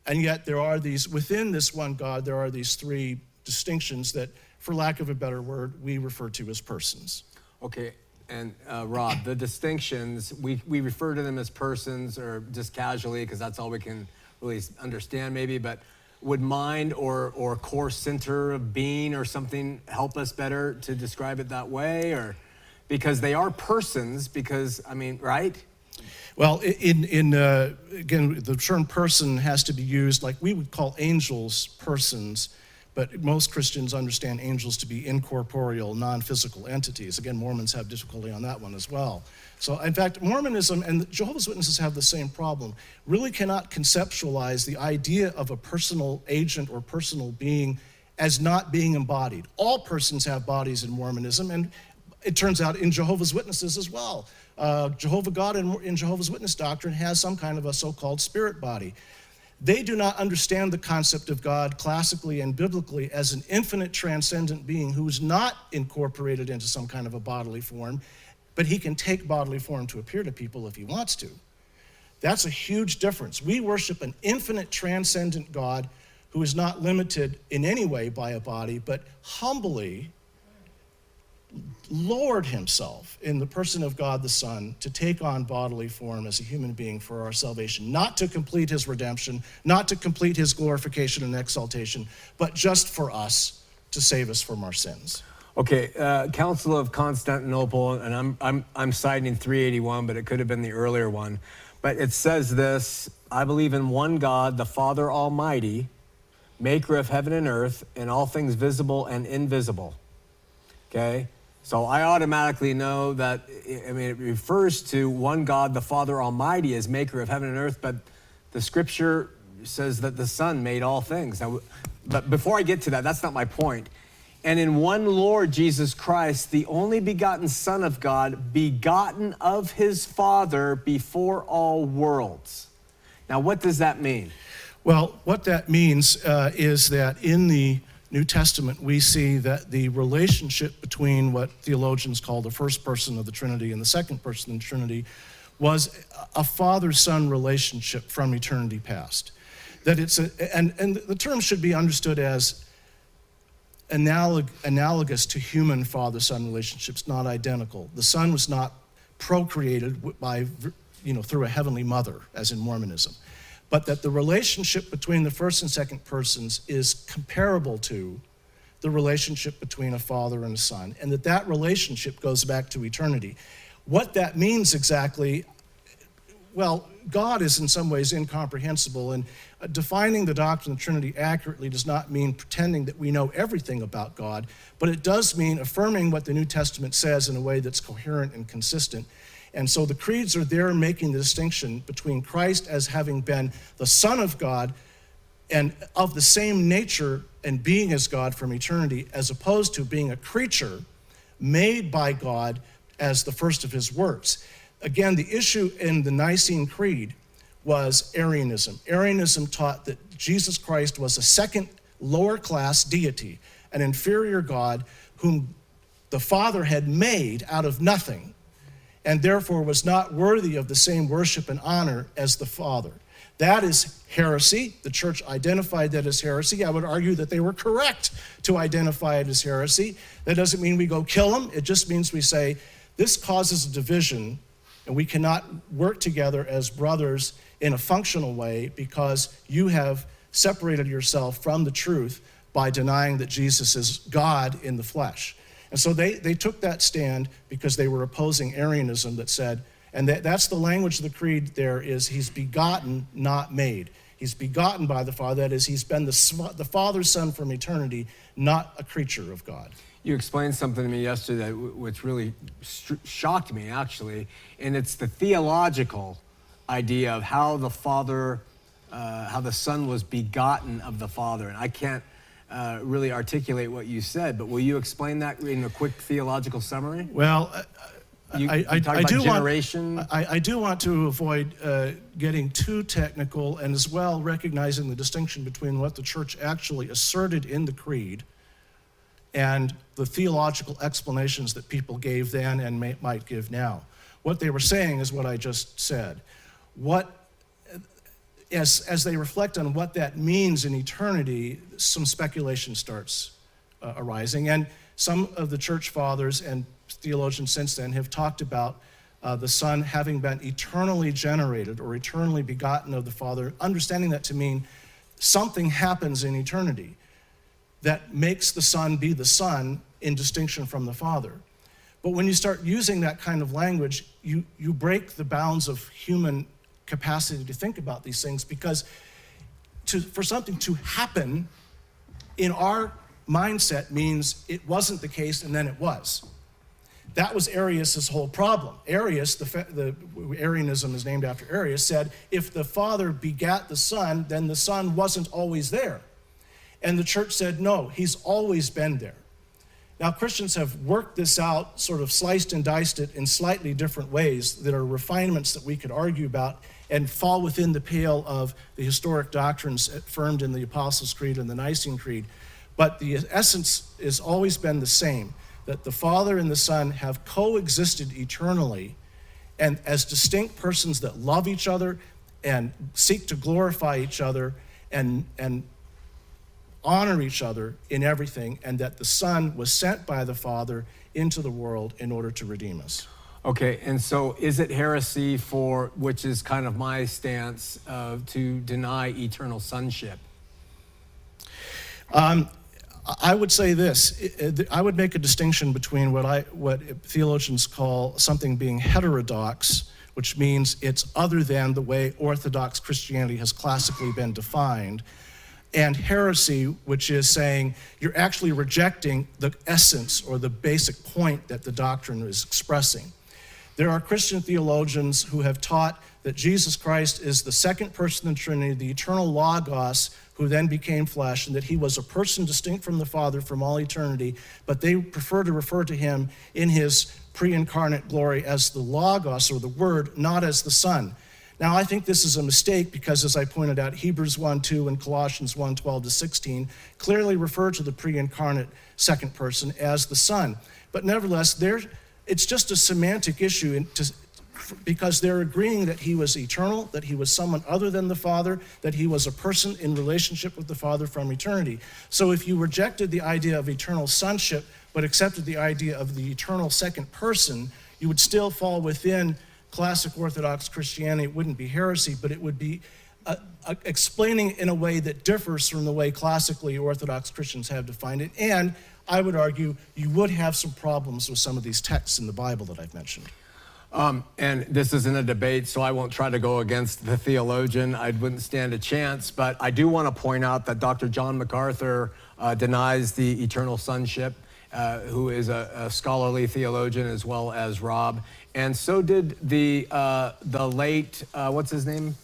and yet within this one God, there are these three distinctions that, for lack of a better word, we refer to as persons. Okay, and Rob, the distinctions, we refer to them as persons, or just casually, because that's all we can really understand maybe, but would mind or core center of being or something help us better to describe it that way? Or because they are persons, right? Well, in again, the term person has to be used, like we would call angels persons, but most Christians understand angels to be incorporeal, non-physical entities. Again, Mormons have difficulty on that one as well. So in fact, Mormonism and Jehovah's Witnesses have the same problem, really cannot conceptualize the idea of a personal agent or personal being as not being embodied. All persons have bodies in Mormonism, and it turns out in Jehovah's Witnesses as well. Jehovah God in Jehovah's Witness doctrine has some kind of a so-called spirit body. They do not understand the concept of God classically and biblically as an infinite transcendent being who is not incorporated into some kind of a bodily form, but he can take bodily form to appear to people if he wants to. That's a huge difference. We worship an infinite transcendent God who is not limited in any way by a body, but humbly lowered himself in the person of God the Son to take on bodily form as a human being for our salvation, not to complete his redemption, not to complete his glorification and exaltation, but just for us, to save us from our sins. Okay, Council of Constantinople, and I'm citing 381, but it could have been the earlier one. But it says this: I believe in one God, the Father Almighty, maker of heaven and earth, and all things visible and invisible. Okay, so I automatically know that, it refers to one God, the Father Almighty, as maker of heaven and earth, but the scripture says that the Son made all things. Now, but before I get to that, that's not my point. And in one Lord Jesus Christ, the only begotten Son of God, begotten of his Father before all worlds. Now, what does that mean? Well, what that means is that in the New Testament, we see that the relationship between what theologians call the first person of the Trinity and the second person of the Trinity was a father-son relationship from eternity past. That it's and the term should be understood as analogous to human father-son relationships, not identical. The son was not procreated by, through a heavenly mother, as in Mormonism, but that the relationship between the first and second persons is comparable to the relationship between a father and a son, and that relationship goes back to eternity. What that means exactly, well, God is in some ways incomprehensible, and defining the doctrine of the Trinity accurately does not mean pretending that we know everything about God, but it does mean affirming what the New Testament says in a way that's coherent and consistent. And so the creeds are there making the distinction between Christ as having been the Son of God and of the same nature and being as God from eternity, as opposed to being a creature made by God as the first of his works. Again, the issue in the Nicene Creed was Arianism. Arianism taught that Jesus Christ was a second lower class deity, an inferior God whom the Father had made out of nothing, and therefore was not worthy of the same worship and honor as the Father. That is heresy. The church identified that as heresy. I would argue that they were correct to identify it as heresy. That doesn't mean we go kill them. It just means we say, this causes a division, and we cannot work together as brothers in a functional way because you have separated yourself from the truth by denying that Jesus is God in the flesh. And so they took that stand because they were opposing Arianism that said, and that's the language of the creed there is, he's begotten, not made. He's begotten by the Father, that is, he's been the Father's Son from eternity, not a creature of God. You explained something to me yesterday which really shocked me, actually, and it's the theological idea of how the Father, how the Son was begotten of the Father. And I can't really articulate what you said, but will you explain that in a quick theological summary? Well, I do want to avoid getting too technical, and as well recognizing the distinction between what the church actually asserted in the creed and the theological explanations that people gave then and might give now. What they were saying is what I just said. As they reflect on what that means in eternity, some speculation starts arising. And some of the church fathers and theologians since then have talked about the Son having been eternally generated or eternally begotten of the Father, understanding that to mean something happens in eternity that makes the Son be the Son in distinction from the Father. But when you start using that kind of language, you break the bounds of human capacity to think about these things, because for something to happen in our mindset means it wasn't the case and then it was. That was Arius's whole problem. Arius, the Arianism is named after Arius, said if the Father begat the Son, then the Son wasn't always there. And the church said, no, he's always been there. Now, Christians have worked this out, sort of sliced and diced it in slightly different ways that are refinements that we could argue about and fall within the pale of the historic doctrines affirmed in the Apostles' Creed and the Nicene Creed. But the essence has always been the same, that the Father and the Son have coexisted eternally and as distinct persons that love each other and seek to glorify each other and honor each other in everything, and that the Son was sent by the Father into the world in order to redeem us. Okay, and so is it heresy for, which is kind of my stance, to deny eternal sonship? I would say this. I would make a distinction between what theologians call something being heterodox, which means it's other than the way Orthodox Christianity has classically been defined, and heresy, which is saying you're actually rejecting the essence or the basic point that the doctrine is expressing. There are Christian theologians who have taught that Jesus Christ is the second person in the Trinity, the eternal Logos, who then became flesh, and that he was a person distinct from the Father from all eternity, but they prefer to refer to him in his pre-incarnate glory as the Logos, or the Word, not as the Son. Now, I think this is a mistake because, as I pointed out, Hebrews 1:2 and Colossians 1:12-16 clearly refer to the pre-incarnate second person as the Son. But nevertheless, it's just a semantic issue because they're agreeing that he was eternal, that he was someone other than the Father, that he was a person in relationship with the Father from eternity. So if you rejected the idea of eternal sonship but accepted the idea of the eternal second person, you would still fall within classic Orthodox Christianity. It wouldn't be heresy, but it would be explaining in a way that differs from the way classically Orthodox Christians have defined it. And I would argue you would have some problems with some of these texts in the Bible that I've mentioned. And this isn't a debate, so I won't try to go against the theologian. I wouldn't stand a chance, but I do want to point out that Dr. John MacArthur denies the eternal sonship, who is a scholarly theologian as well as Rob. And so did the late, what's his name?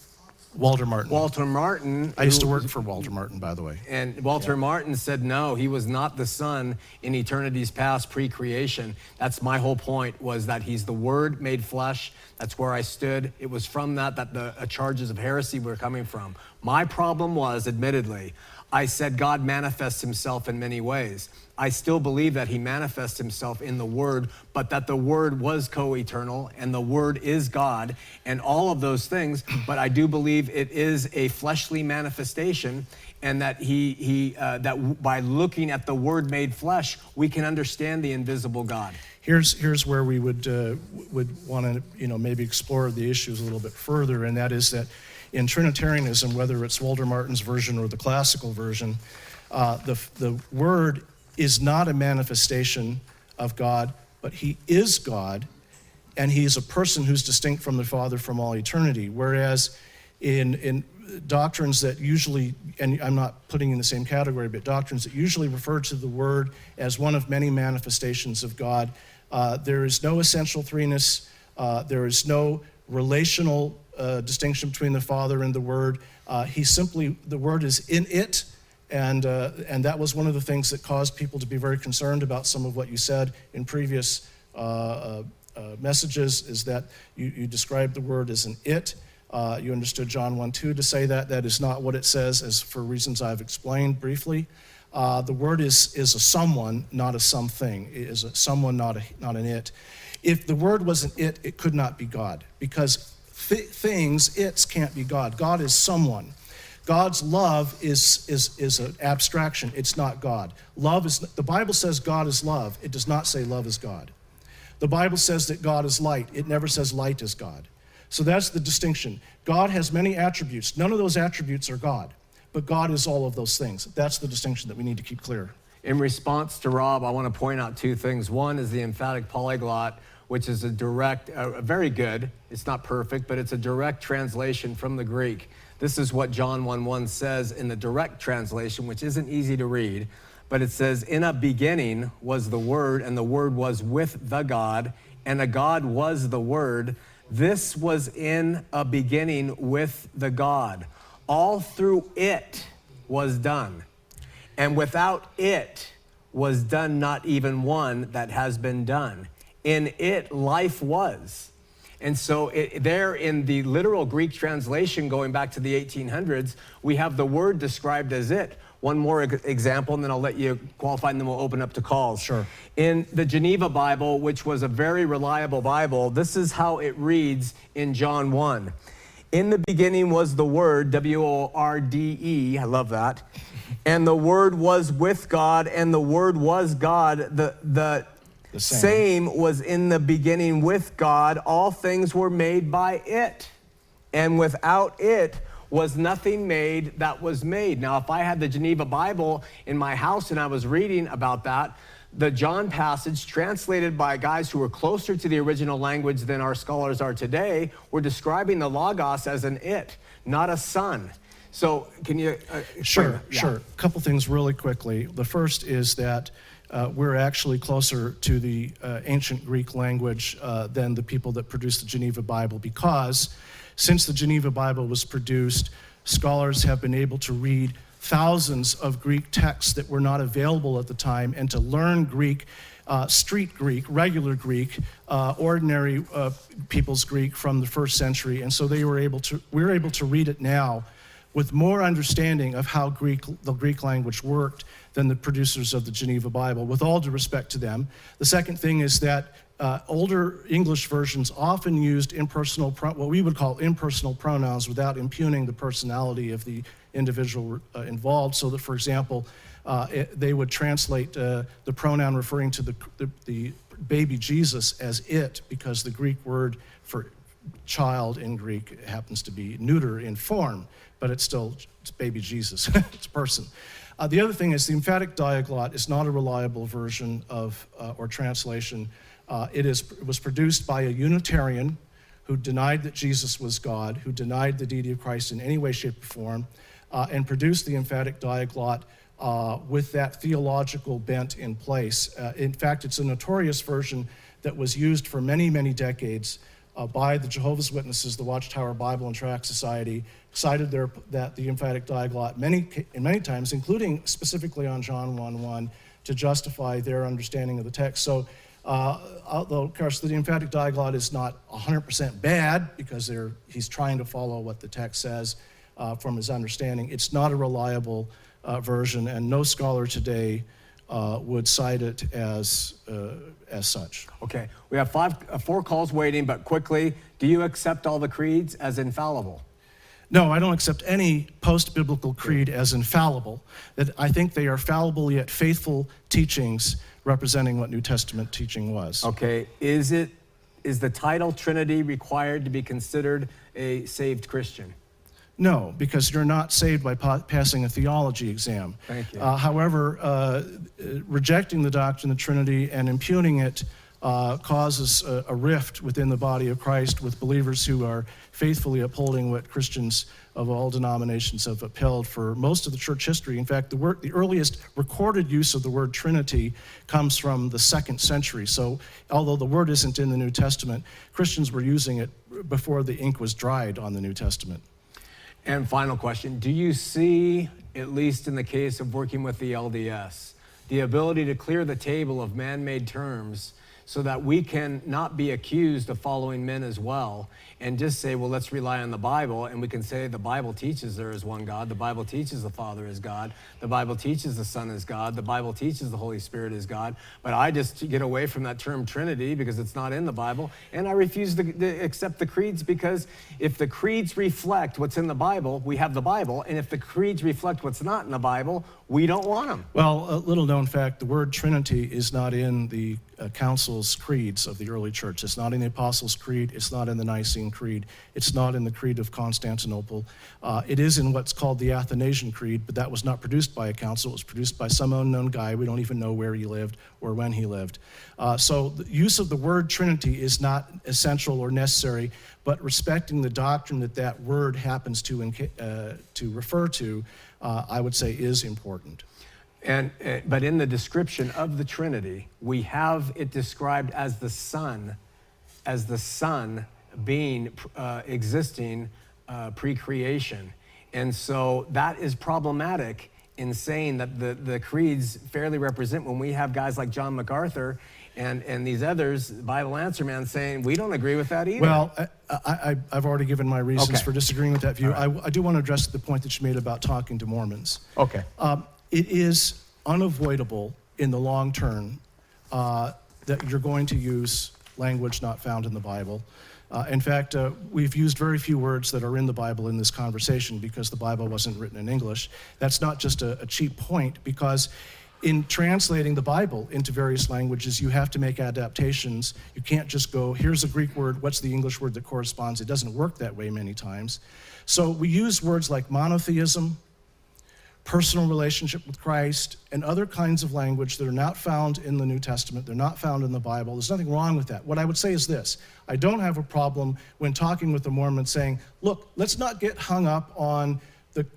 Walter Martin. Walter Martin. I used to work for Walter Martin, by the way. And Walter Martin said, no, he was not the Son in eternity's past, pre-creation. That's my whole point, was that he's the Word made flesh. That's where I stood. It was from that the charges of heresy were coming from. My problem was, admittedly, I said God manifests himself in many ways. I still believe that he manifests himself in the Word, but that the Word was co-eternal and the Word is God and all of those things, but I do believe it is a fleshly manifestation, and that that by looking at the Word made flesh, we can understand the invisible God. Here's where we would want to, maybe explore the issues a little bit further, and that is that in Trinitarianism, whether it's Walter Martin's version or the classical version, the Word is not a manifestation of God, but he is God, and he is a person who's distinct from the Father from all eternity. Whereas in doctrines that usually, and I'm not putting in the same category, but doctrines that usually refer to the Word as one of many manifestations of God, there is no essential threeness, there is no relational distinction between the Father and the Word. The Word is in it, and that was one of the things that caused people to be very concerned about some of what you said in previous messages, is that you described the Word as an it. You understood John 1:2 to say that. That is not what it says, as for reasons I've explained briefly. The Word is a someone, not a something. It is a someone, not an it. If the Word was an it, it could not be God, because things, its, can't be God. God is someone. God's love is an abstraction. It's not God. Love is, the Bible says God is love. It does not say love is God. The Bible says that God is light. It never says light is God. So that's the distinction. God has many attributes. None of those attributes are God, but God is all of those things. That's the distinction that we need to keep clear. In response to Rob, I want to point out two things. One is the emphatic polyglot, which is very good, it's not perfect, but it's a direct translation from the Greek. This is what John 1:1 says in the direct translation, which isn't easy to read, but it says, "In a beginning was the Word, and the Word was with the God, and the God was the Word. This was in a beginning with the God. All through it was done, and without it was done not even one that has been done. In it life was." And so there in the literal Greek translation going back to the 1800s, we have the Word described as it. One more example, and then I'll let you qualify, and then we'll open up to calls. Sure. In the Geneva Bible, which was a very reliable Bible, this is how it reads in John 1. "In the beginning was the Word," W-O-R-D-E, I love that, "and the Word was with God, and the Word was God. The same was in the beginning with God. All things were made by it, and without it was nothing made that was made." Now, if I had the Geneva Bible in my house and I was reading about that, the John passage, translated by guys who were closer to the original language than our scholars are today, were describing the Logos as an it, not a son. So can you... Sure. A couple things really quickly. The first is that we're actually closer to the ancient Greek language than the people that produced the Geneva Bible, because since the Geneva Bible was produced, scholars have been able to read thousands of Greek texts that were not available at the time, and to learn Greek, street Greek, regular Greek, ordinary people's Greek from the first century. And so we're able to read it now with more understanding of how the Greek language worked than the producers of the Geneva Bible, with all due respect to them. The second thing is that older English versions often used what we would call impersonal pronouns without impugning the personality of the individual involved, so that, for example, they would translate the pronoun referring to the baby Jesus as it, because the Greek word for child in Greek happens to be neuter in form, but it's baby Jesus, it's a person. The other thing is the emphatic diaglot is not a reliable version of or translation. It was produced by a Unitarian who denied that Jesus was God, who denied the deity of Christ in any way, shape, or form, and produced the emphatic diaglot with that theological bent in place. In fact, it's a notorious version that was used for many, many decades by the Jehovah's Witnesses, the Watchtower Bible and Tract Society, cited that the emphatic diaglot many times, including specifically on John 1:1, to justify their understanding of the text. So, although of course the emphatic diaglot is not 100% bad, because he's trying to follow what the text says, from his understanding. It's not a reliable version, and no scholar today would cite it as such. Okay, we have four calls waiting, but quickly, do you accept all the creeds as infallible? No, I don't accept any post-biblical creed as infallible. That I think they are fallible yet faithful teachings representing what New Testament teaching was. Okay, is the title Trinity required to be considered a saved Christian? No, because you're not saved by passing a theology exam. Thank you. However, rejecting the doctrine of the Trinity and impugning it causes a rift within the body of Christ with believers who are faithfully upholding what Christians of all denominations have upheld for most of the church history. In fact, the earliest recorded use of the word Trinity comes from the 2nd century. So although the word isn't in the New Testament, Christians were using it before the ink was dried on the New Testament. And final question, do you see, at least in the case of working with the LDS, the ability to clear the table of man-made terms so that we can not be accused of following men as well, and just say, well, let's rely on the Bible, and we can say the Bible teaches there is one God, the Bible teaches the Father is God, the Bible teaches the Son is God, the Bible teaches the Holy Spirit is God, but I just get away from that term Trinity because it's not in the Bible, and I refuse to accept the creeds, because if the creeds reflect what's in the Bible, we have the Bible, and if the creeds reflect what's not in the Bible, we don't want them. Well, a little known fact, the word Trinity is not in the council's creeds of the early church. It's not in the Apostles' Creed. It's not in the Nicene Creed. It's not in the Creed of Constantinople. It is in what's called the Athanasian Creed, but that was not produced by a council. It was produced by some unknown guy. We don't even know where he lived or when he lived. So the use of the word Trinity is not essential or necessary, but respecting the doctrine that that word happens to refer to, I would say is important. But in the description of the Trinity, we have it described as the Son being existing pre-creation. And so that is problematic in saying that the creeds fairly represent, when we have guys like John MacArthur and these others, Bible Answer Man, saying we don't agree with that either. Well, I've already given my reasons for disagreeing with that view. Right. I do want to address the point that you made about talking to Mormons. Okay. It is unavoidable in the long term that you're going to use language not found in the Bible. In fact, we've used very few words that are in the Bible in this conversation because the Bible wasn't written in English. That's not just a cheap point, because in translating the Bible into various languages, you have to make adaptations. You can't just go, here's a Greek word, what's the English word that corresponds? It doesn't work that way many times. So we use words like monotheism, personal relationship with Christ, and other kinds of language that are not found in the New Testament. They're not found in the Bible. There's nothing wrong with that. What I would say is this. I don't have a problem when talking with a Mormon saying, look, let's not get hung up on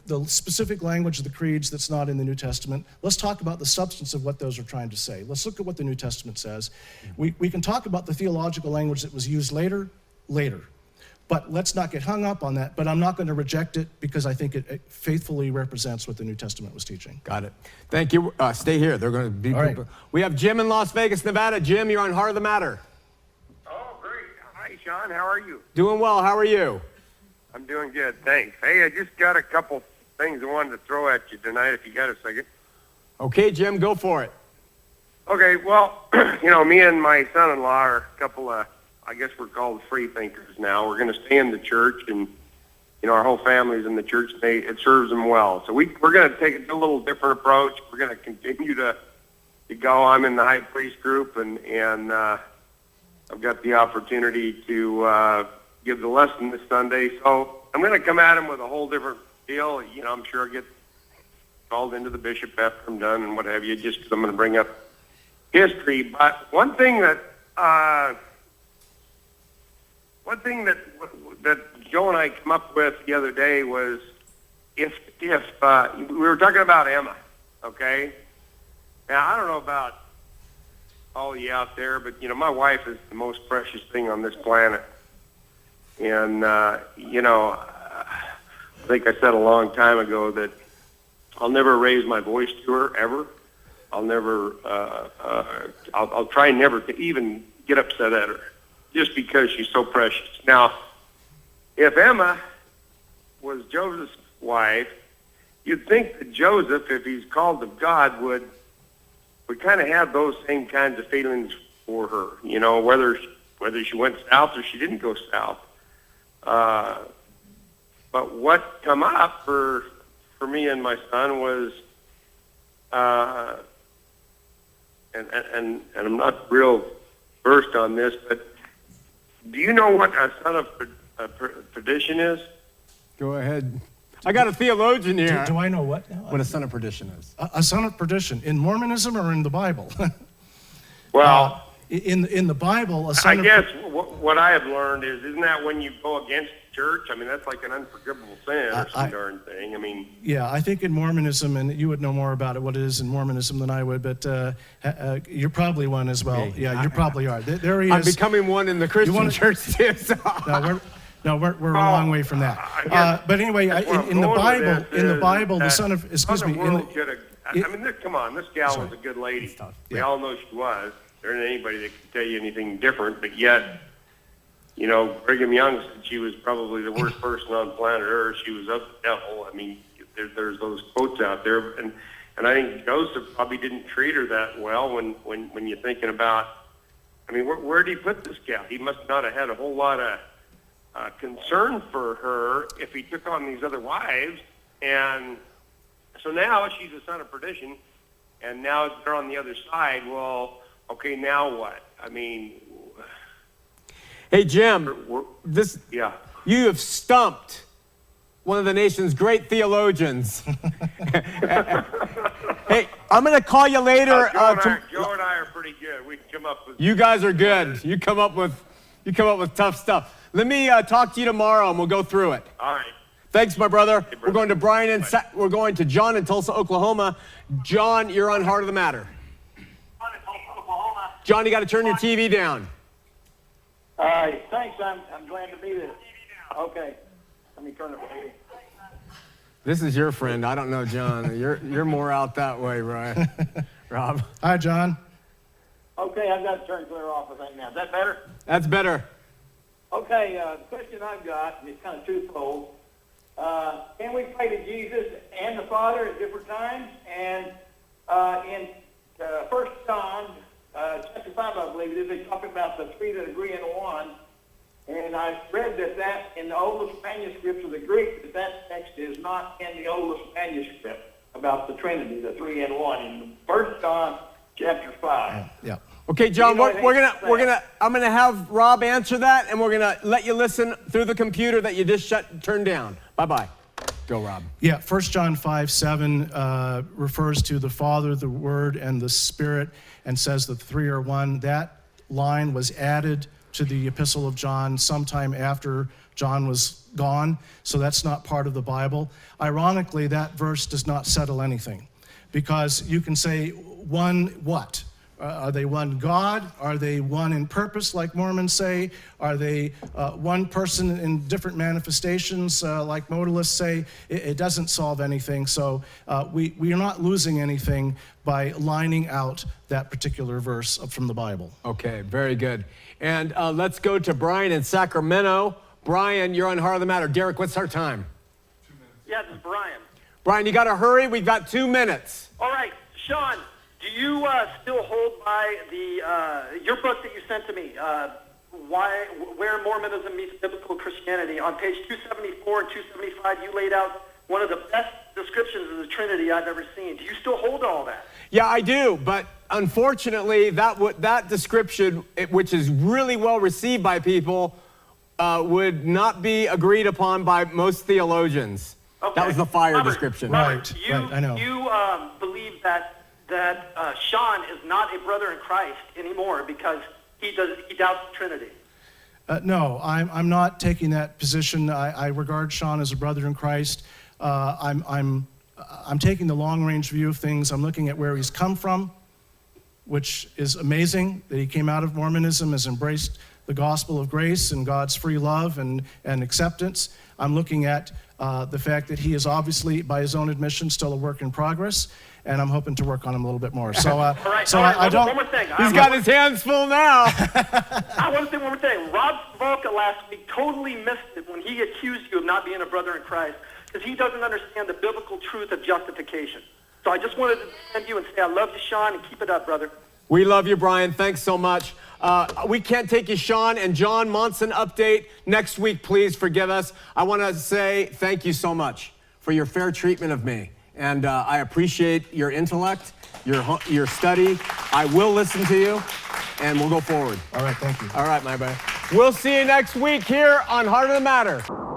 the specific language of the creeds that's not in the New Testament. Let's talk about the substance of what those are trying to say. Let's look at what the New Testament says. We can talk about the theological language that was used later. But let's not get hung up on that. But I'm not going to reject it because I think it faithfully represents what the New Testament was teaching. Got it. Thank you. Stay here. They're going to be. All right. We have Jim in Las Vegas, Nevada. Jim, you're on Heart of the Matter. Oh, great. Hi, Sean. How are you? Doing well. How are you? I'm doing good. Thanks. Hey, I just got a couple things I wanted to throw at you tonight, if you got a second. Okay, Jim, go for it. Okay. Well, me and my son-in-law are a couple of, I guess we're called free thinkers now. We're going to stay in the church, and our whole family's in the church. It serves them well. So we're going to take a little different approach. We're going to continue to go. I'm in the high priest group, and I've got the opportunity to give the lesson this Sunday. So I'm going to come at them with a whole different deal. I'm sure I'll get called into the bishop after I'm done and what have you, just because I'm going to bring up history. But one thing that that Joe and I came up with the other day was if we were talking about Emma, okay? Now, I don't know about all you out there, but, my wife is the most precious thing on this planet. And, I think I said a long time ago that I'll never raise my voice to her, ever. I'll never, I'll try never to even get upset at her, just because she's so precious. Now, if Emma was Joseph's wife, you'd think that Joseph, if he's called of God, would kind of have those same kinds of feelings for her, you know, whether she went south or she didn't go south. But what come up for me and my son was, and I'm not real versed on this, but do you know what a son of perdition is? Go ahead. I got a theologian here. Do I know what a son of perdition is? A son of perdition in Mormonism or in the Bible? Well, in the Bible, a son of perdition. I guess what I have learned is, isn't that when you go against the church? I mean, that's like an unforgivable sin or some darn thing. I mean, yeah, I think in Mormonism, and you would know more about it, what it is in Mormonism than I would, but you're probably one as well. Yeah, you probably are. There he is. I'm becoming one in the Christian church. No, we're a long way from that. But anyway, in the Bible, the son of, excuse me. Come on, this gal was a good lady. Yeah. We all know she was. There isn't anybody that can tell you anything different, but yet, you know, Brigham Young said she was probably the worst person on planet Earth. She was of the devil. I mean, there's those quotes out there. And I think Joseph probably didn't treat her that well when you're thinking about, I mean, where did he put this gal? He must not have had a whole lot of concern for her if he took on these other wives, and so now she's a son of perdition, and now they're on the other side. Well, okay, now what? I mean, hey Jim, you have stumped one of the nation's great theologians. Hey, I'm gonna call you later. Joe and I are pretty good. We come up with. You guys are good. You come up with tough stuff. Let me talk to you tomorrow, and we'll go through it. All right. Thanks, my brother. Hey, brother. We're going to Brian and we're going to John in Tulsa, Oklahoma. John, you're on Heart of the Matter. John, you got to turn your TV down. All right. Thanks. I'm glad to be there. Okay. Let me turn it away. This is your friend. I don't know, John. You're more out that way, right? Rob. Hi, John. Okay, I've got to turn clear off. I think now. Is that better? That's better. Okay, the question I've got is kind of twofold. Can we pray to Jesus and the Father at different times? And in 1 John chapter 5, I believe it is, they talk about the three that agree in one. And I read that in the oldest manuscripts of the Greek, that text is not in the oldest manuscript about the Trinity, the three in one, in 1 John chapter 5. Yeah. Okay, John, I'm gonna have Rob answer that, and we're gonna let you listen through the computer that you just turned down. Bye-bye. Go, Rob. Yeah, 1 John 5:7 refers to the Father, the Word, and the Spirit, and says that the three are one. That line was added to the Epistle of John sometime after John was gone, so that's not part of the Bible. Ironically, that verse does not settle anything, because you can say one what? Are they one God? Are they one in purpose, like Mormons say? Are they one person in different manifestations, like modalists say? It doesn't solve anything. So we are not losing anything by lining out that particular verse from the Bible. Okay, very good. And let's go to Brian in Sacramento. Brian, you're on Heart of the Matter. Derek, what's our time? 2 minutes. Yeah, this is Brian. Brian, you got to hurry. We've got 2 minutes. All right, Sean. Do you still hold by your book that you sent to me, Where Mormonism Meets Biblical Christianity? On page 274 and 275, you laid out one of the best descriptions of the Trinity I've ever seen. Do you still hold to all that? Yeah, I do, but unfortunately, that description, which is really well received by people, would not be agreed upon by most theologians. Okay. That was the fire description. Robert, right, I know. You believe that Sean is not a brother in Christ anymore because he doubts the Trinity. No, I'm not taking that position. I regard Sean as a brother in Christ. I'm taking the long-range view of things. I'm looking at where he's come from, which is amazing that he came out of Mormonism, has embraced the gospel of grace and God's free love and acceptance. I'm looking at the fact that he is obviously, by his own admission, still a work in progress, and I'm hoping to work on him a little bit more. So, I don't. One more thing. He's got his hands full now. I want to say one more thing. Rob Svalka last week totally missed it when he accused you of not being a brother in Christ. because he doesn't understand the biblical truth of justification. So I just wanted to send you and say I love you, Sean, and keep it up, brother. We love you, Brian. Thanks so much. We can't take you, Sean, and John Monson update next week. Please forgive us. I want to say thank you so much for your fair treatment of me. And I appreciate your intellect, your study. I will listen to you, and we'll go forward. All right, thank you. All right, my brother. We'll see you next week here on Heart of the Matter.